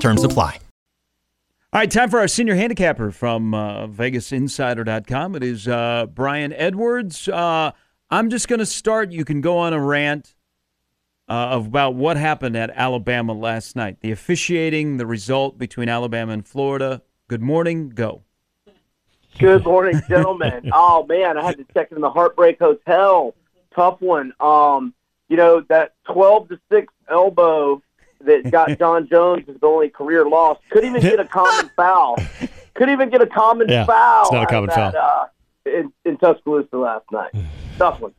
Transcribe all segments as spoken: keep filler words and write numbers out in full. Terms apply. All right, time for our senior handicapper from uh, vegas insider dot com. It is uh, Brian Edwards. Uh, I'm just going to start. You can go on a rant. Uh, about what happened at Alabama last night. The officiating, the result between Alabama and Florida. Good morning. Go. Good morning, gentlemen. Oh, man, I had to check in the Heartbreak Hotel. Tough one. Um, you know, that twelve to six elbow that got John Jones is the only career loss. Couldn't even get a common foul. Couldn't even get a common yeah, foul. It's not a common foul. Uh, in, in Tuscaloosa last night. Tough one.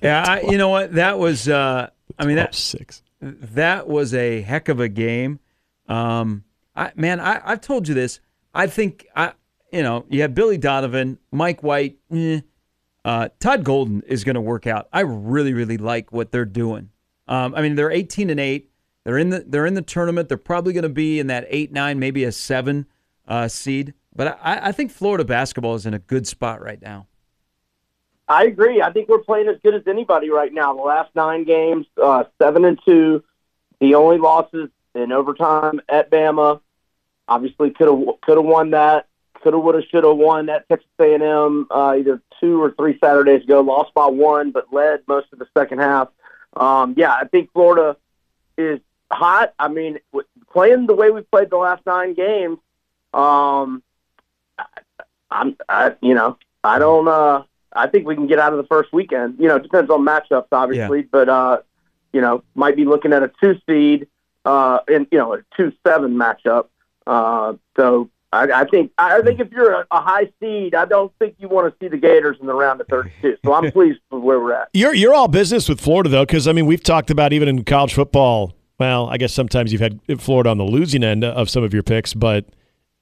Yeah, I, you know what? That was uh, – I mean, that, six. that was a heck of a game. Um, I, man, I, I've told you this. I think, I, you know, you have Billy Donovan, Mike White. Eh. Uh, Todd Golden is going to work out. I really, really like what they're doing. Um, I mean, they're eighteen and eight. They're in the they're in the tournament. They're probably going to be in that eight, nine, maybe a seven uh, seed. But I, I think Florida basketball is in a good spot right now. I agree. I think we're playing as good as anybody right now. The last nine games, uh, seven and two, the only losses in overtime at Bama. Obviously, could have could have won that. Could have, would have, should have won that Texas A and M uh, either two or three Saturdays ago. Lost by one, but led most of the second half. Um, yeah, I think Florida is hot. I mean, playing the way we played the last nine games, um, I'm, I, you know, I don't. Uh, I think we can get out of the first weekend. You know, it depends on matchups, obviously. Yeah. But, uh, you know, might be looking at a two-seed uh, and, you know, a two seven matchup. Uh, so I, I think I think if you're a, a high seed, I don't think you want to see the Gators in the round of thirty-two. So I'm pleased with where we're at. You're, you're all business with Florida, though, because, I mean, we've talked about even in college football. Well, I guess sometimes you've had Florida on the losing end of some of your picks, but –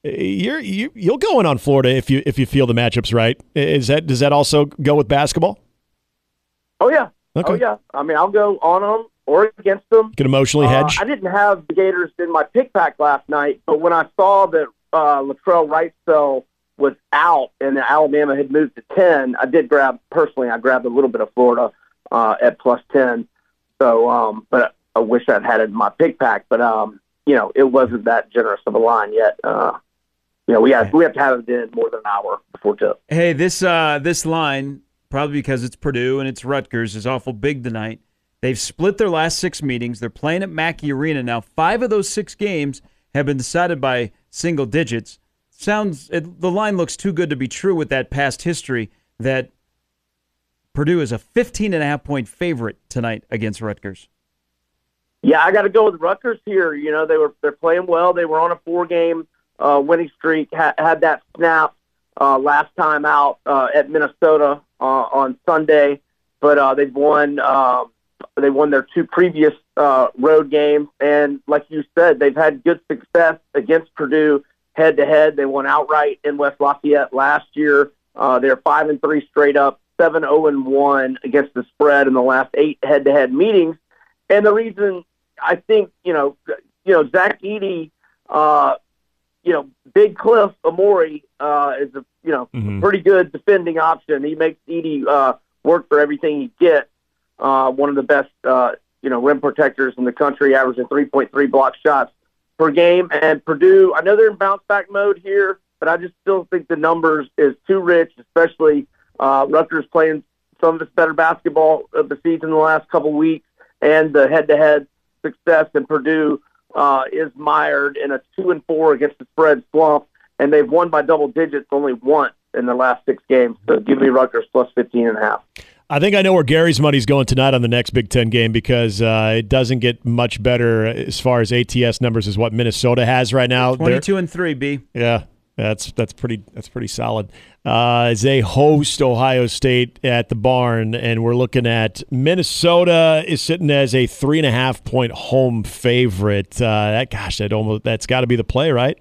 You're, you you'll go in on Florida if you if you feel the matchups right. Is that does that also go with basketball? Oh yeah, okay. Oh yeah. I mean, I'll go on them or against them. Get emotionally hedged. Uh, I didn't have the Gators in my pick pack last night, but when I saw that uh, Latrell Wrightsell was out and Alabama had moved to ten, I did grab personally. I grabbed a little bit of Florida uh, at plus ten. So, um, but I wish I'd had it in my pick pack. But um, you know, it wasn't that generous of a line yet. Uh, Yeah, you know, we have we have to have it in more than an hour before tip. Hey, this uh, this line, probably because it's Purdue and it's Rutgers, is awful big tonight. They've split their last six meetings. They're playing at Mackey Arena now. Five of those six games have been decided by single digits. Sounds it, the line looks too good to be true with that past history. That Purdue is a fifteen and a half point favorite tonight against Rutgers. Yeah, I got to go with Rutgers here. You know, they were they're playing well. They were on a four game. Uh, winning streak, ha- had that snap uh, last time out uh, at Minnesota uh, on Sunday, but uh, they've won uh, they won their two previous uh, road games, and like you said, they've had good success against Purdue head-to-head. They won outright in West Lafayette last year. Uh, they're five and three straight up, seven oh and one against the spread in the last eight head-to-head meetings, and the reason I think, you know, you know Zach Edey, uh you know, big Cliff Amori uh, is a you know mm-hmm. pretty good defending option. He makes Edey uh, work for everything he gets. Uh, one of the best uh, you know rim protectors in the country, averaging three point three block shots per game. And Purdue, I know they're in bounce back mode here, but I just still think the numbers is too rich, especially uh, Rutgers playing some of its better basketball of the season the last couple weeks, and the head-to-head success in Purdue. Uh, is mired in a two and four against the spread slump, and they've won by double digits only once in their last six games. So give me Rutgers plus fifteen and a half. I think I know where Gary's money's going tonight on the next Big Ten game because uh, it doesn't get much better as far as A T S numbers as what Minnesota has right now. Twenty-two They're, and three, B. Yeah, That's that's pretty that's pretty solid. Uh, as they host Ohio State at the Barn, and we're looking at Minnesota is sitting as a three and a half point home favorite. Uh, that gosh, that almost that's got to be the play, right?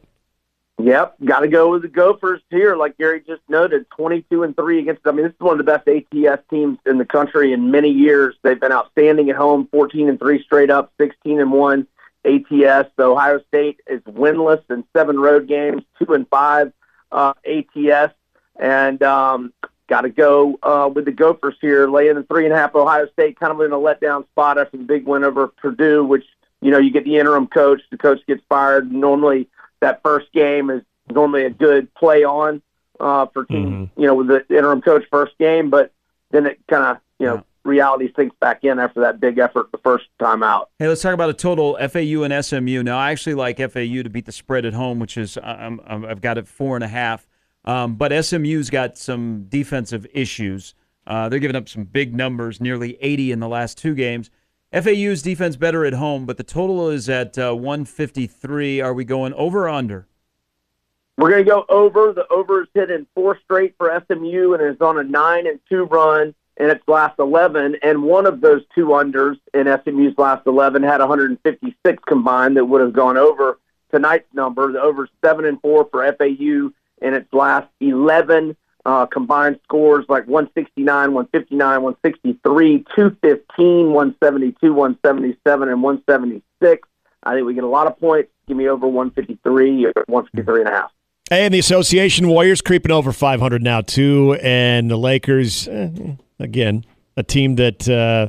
Yep, got to go with the Gophers here. Like Gary just noted, twenty-two and three against them. I mean, this is one of the best A T S teams in the country in many years. They've been outstanding at home, fourteen and three straight up, sixteen and one. A T S. So Ohio State is winless in seven road games, two and five uh, A T S, and um, got to go uh, with the Gophers here, laying the three and a half. Ohio State kind of in a letdown spot after the big win over Purdue, which you know you get the interim coach, the coach gets fired. Normally, that first game is normally a good play on uh, for team, mm-hmm. you know, with the interim coach first game, but then it kind of you know. Yeah. Reality sinks back in after that big effort the first time out. Hey, let's talk about a total F A U and S M U. Now, I actually like F A U to beat the spread at home, which is I'm, I'm, I've got it four and a half. Um, but S M U's got some defensive issues. Uh, they're giving up some big numbers, nearly eighty in the last two games. F A U's defense better at home, but the total is at uh, one fifty-three. Are we going over or under? We're going to go over. The over is hit in four straight for S M U and is on a nine and two run. In its last eleven, and one of those two unders in S M U's last eleven had one fifty-six combined that would have gone over tonight's number. The over seven and four for F A U in its last eleven uh, combined scores, like one sixty-nine, one fifty-nine, one sixty-three, two fifteen, one seventy-two, one seventy-seven, and one seventy-six. I think we get a lot of points. Give me over one fifty-three, one fifty-three and a half. And the Association Warriors creeping over five hundred now, too, and the Lakers... Eh. Again, a team that uh,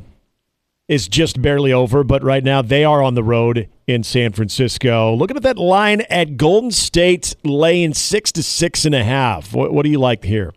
is just barely over, but right now they are on the road in San Francisco. Looking at that line at Golden State laying six to six and a half. What, what do you like here?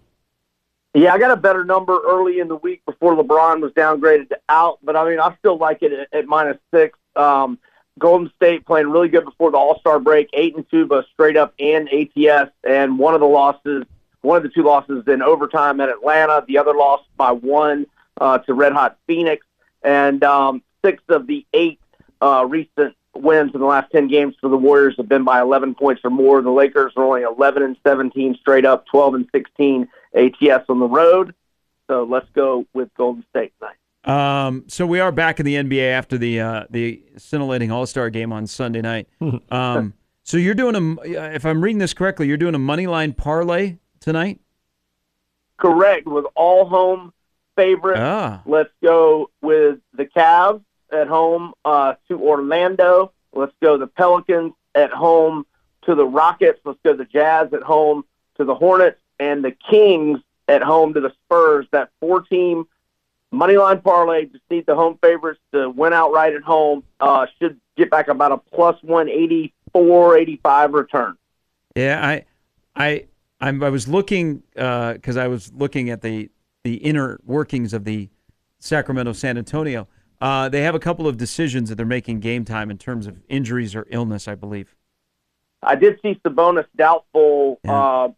Yeah, I got a better number early in the week before LeBron was downgraded to out, but I mean, I still like it at, at minus six. Um, Golden State playing really good before the All-Star break, eight and two, both straight up and A T S, and one of the losses. One of the two losses in overtime at Atlanta, the other loss by one uh, to Red Hot Phoenix. And um, six of the eight uh, recent wins in the last ten games for the Warriors have been by eleven points or more. The Lakers are only eleven and seventeen straight up, twelve and sixteen A T S on the road. So let's go with Golden State tonight. Um, so we are back in the N B A after the uh, the scintillating All-Star game on Sunday night. um, so you're doing a, if I'm reading this correctly, you're doing a money line parlay tonight? Correct, with all home favorites. Ah. Let's go with the Cavs at home uh, to Orlando. Let's go the Pelicans at home to the Rockets. Let's go the Jazz at home to the Hornets and the Kings at home to the Spurs. That four-team moneyline parlay to seed the home favorites to win outright at home uh, should get back about a plus one eighty-four, eighty-five return. Yeah, I... I I'm, I was looking because uh, I was looking at the the inner workings of the Sacramento San Antonio. Uh, they have a couple of decisions that they're making game time in terms of injuries or illness, I believe. I did see Sabonis doubtful. Yeah. Uh,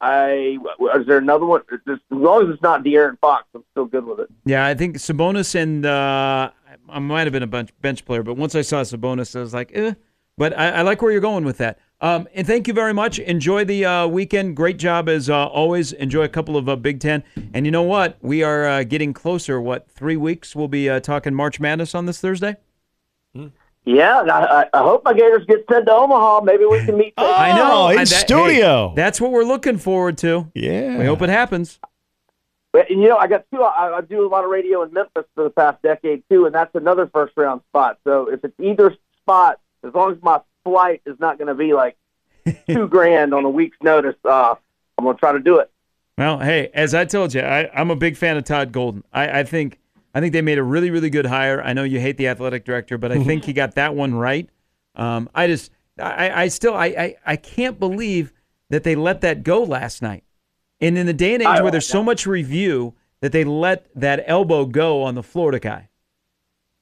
I is there another one? As long as it's not De'Aaron Fox, I'm still good with it. Yeah, I think Sabonis and uh, I might have been a bench bench player, but once I saw Sabonis, I was like, eh. But I, I like where you're going with that. Um, and thank you very much. Enjoy the uh, weekend. Great job as uh, always. Enjoy a couple of uh, Big Ten. And you know what? We are uh, getting closer. What, three weeks? We'll be uh, talking March Madness on this Thursday? Yeah. I, I hope my Gators get sent to Omaha. Maybe we can meet. Oh, I know. In I, that, studio. Hey, that's what we're looking forward to. Yeah. We hope it happens. And, you know, I got two. I, I do a lot of radio in Memphis for the past decade, too, and that's another first-round spot. So if it's either spot, as long as my flight is not going to be like two grand on a week's notice, uh, I'm going to try to do it. Well, hey, as I told you, I, I'm a big fan of Todd Golden. I, I think I think they made a really, really good hire. I know you hate the athletic director, but I think he got that one right. Um, I just, I, I still, I, I, I can't believe that they let that go last night. And in the day and age I where there's that. So much review that they let that elbow go on the Florida guy.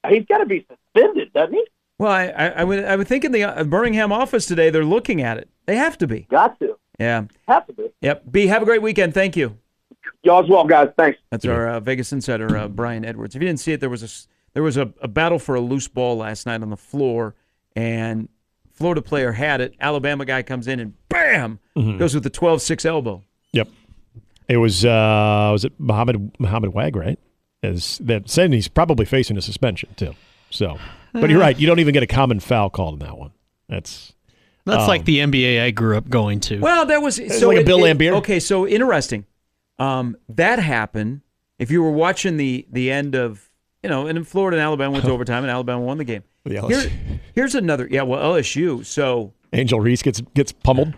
He's got to be suspended, doesn't he? Well, I, I would I would think in the Birmingham office today they're looking at it. They have to be. Got to. Yeah. Have to be. Yep. B, have a great weekend. Thank you. Y'all as well, guys. Thanks. That's our uh, Vegas insider, uh, Brian Edwards. If you didn't see it, there was a there was a, a battle for a loose ball last night on the floor, and Florida player had it. Alabama guy comes in and bam. bam, mm-hmm. goes with the twelve six elbow. Yep. It was, uh, was it Muhammad, Muhammad Wag, right? As that said, he's probably facing a suspension, too. So, but you're right. You don't even get a common foul called in that one. That's that's um, like the N B A I grew up going to. Well, that was so like it, a Bill it, Laimbeer. Okay, so interesting. Um, that happened. If you were watching the the end of, you know, and in Florida and Alabama went to overtime, and Alabama won the game. The Here, here's another. Yeah, well, L S U. So Angel Reese gets gets pummeled.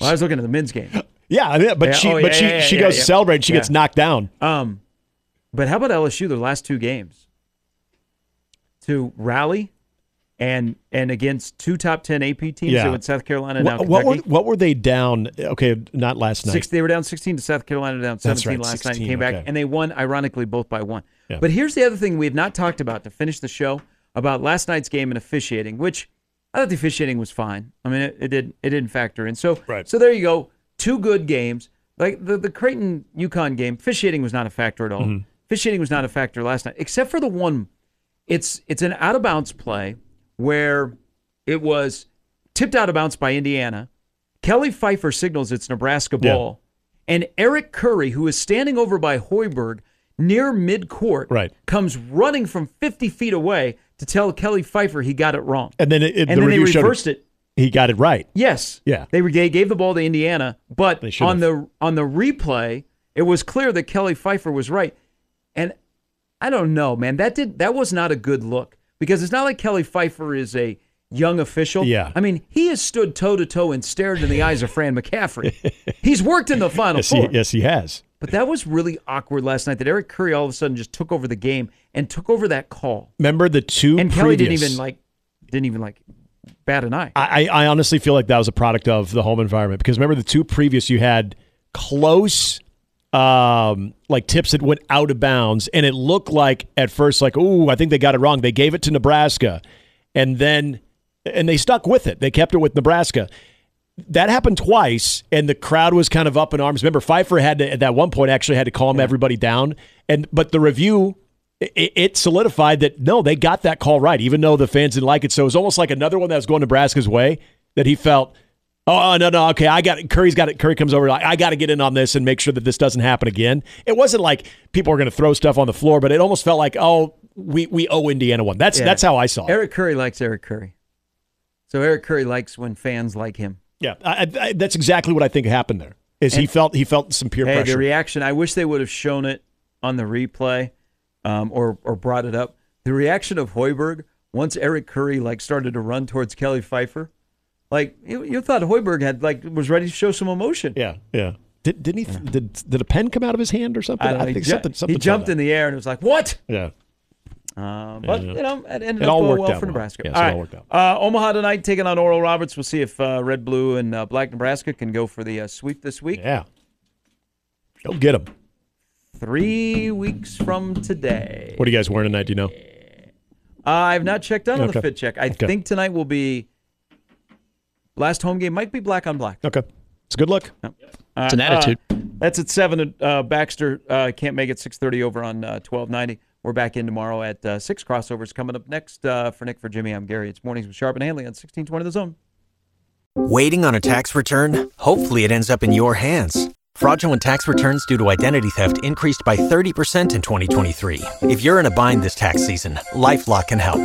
Well, I was looking at the men's game. Yeah, yeah but yeah, she oh, but yeah, she yeah, she yeah, goes yeah. to celebrate. And she yeah. gets knocked down. Um, but how about L S U? Their last two games. To rally, and and against two top ten A P teams, yeah. so in South Carolina. What, now what were what were they down? Okay, not last night. Six, they were down sixteen to South Carolina, down seventeen right, last sixteen, night, and came okay. back, and they won. Ironically, both by one. Yeah. But here's the other thing we have not talked about to finish the show about last night's game and officiating, which I thought the officiating was fine. I mean, it, it did it didn't factor in. So right. so there you go, two good games. Like the the Creighton UConn game, officiating was not a factor at all. Mm-hmm. Officiating was not a factor last night, except for the one. It's it's an out-of-bounds play where it was tipped out-of-bounds by Indiana. Kelly Pfeiffer signals it's Nebraska ball. Yeah. And Eric Curry, who is standing over by Hoiberg near midcourt, right. comes running from fifty feet away to tell Kelly Pfeiffer he got it wrong. And then, it, it, and the then they reversed it. He got it right. Yes. Yeah. They, were, they gave the ball to Indiana, but on the on the replay, it was clear that Kelly Pfeiffer was right. And I don't know, man. That did that was not a good look because it's not like Kelly Pfeiffer is a young official. Yeah. I mean, he has stood toe-to-toe and stared in the eyes of Fran McCaffrey. He's worked in the Final yes, Four. He, yes, he has. But that was really awkward last night that Eric Curry all of a sudden just took over the game and took over that call. Remember the two And Kelly previous... didn't even, like, didn't even, like, bat an eye. I, I honestly feel like that was a product of the home environment because remember the two previous you had close... Um, like tips that went out of bounds, and it looked like at first, like, oh, I think they got it wrong. They gave it to Nebraska, and then, and they stuck with it. They kept it with Nebraska. That happened twice, and the crowd was kind of up in arms. Remember, Pfeiffer had to, at that one point actually had to calm yeah. everybody down, and but the review, it, it solidified that no, they got that call right, even though the fans didn't like it. So it was almost like another one that was going Nebraska's way that he felt. Oh, no, no, okay, I got it. Curry's got it. Curry comes over, like, I got to get in on this and make sure that this doesn't happen again. It wasn't like people were going to throw stuff on the floor, but it almost felt like, oh, we, we owe Indiana one. That's yeah. that's how I saw it. Eric Curry likes Eric Curry. So Eric Curry likes when fans like him. Yeah, I, I, that's exactly what I think happened there, is and, he felt he felt some peer hey, pressure. The reaction, I wish they would have shown it on the replay um, or, or brought it up. The reaction of Hoiberg, once Eric Curry like started to run towards Kelly Pfeiffer, like you, you thought Hoiberg had like was ready to show some emotion. Yeah, yeah. Did, didn't he? Th- did did a pen come out of his hand or something? I, know, I think ju- something. Something. He jumped in the air and it was like, "What?" Yeah. Uh, but yeah, yeah. you know, it ended it up all well for Nebraska. Well. Yes, all right. It all worked out. Uh, Omaha tonight taking on Oral Roberts. We'll see if uh, Red, Blue, and uh, Black Nebraska can go for the uh, sweep this week. Yeah. Go get them. Three weeks from today. What are you guys wearing tonight? Do you know? Uh, I've not checked out on okay. the fit check. I okay. think tonight will be. Last home game might be black on black. Okay. It's a good look. Yep. Uh, it's an attitude. Uh, that's at seven. Uh, Baxter uh, can't make it six thirty over on uh, twelve ninety. We're back in tomorrow at uh, six. Crossovers coming up next. Uh, for Nick, for Jimmy, I'm Gary. It's Mornings with Sharp and Hanley on sixteen twenty The Zone. Waiting on a tax return? Hopefully it ends up in your hands. Fraudulent tax returns due to identity theft increased by thirty percent in twenty twenty-three. If you're in a bind this tax season, LifeLock can help.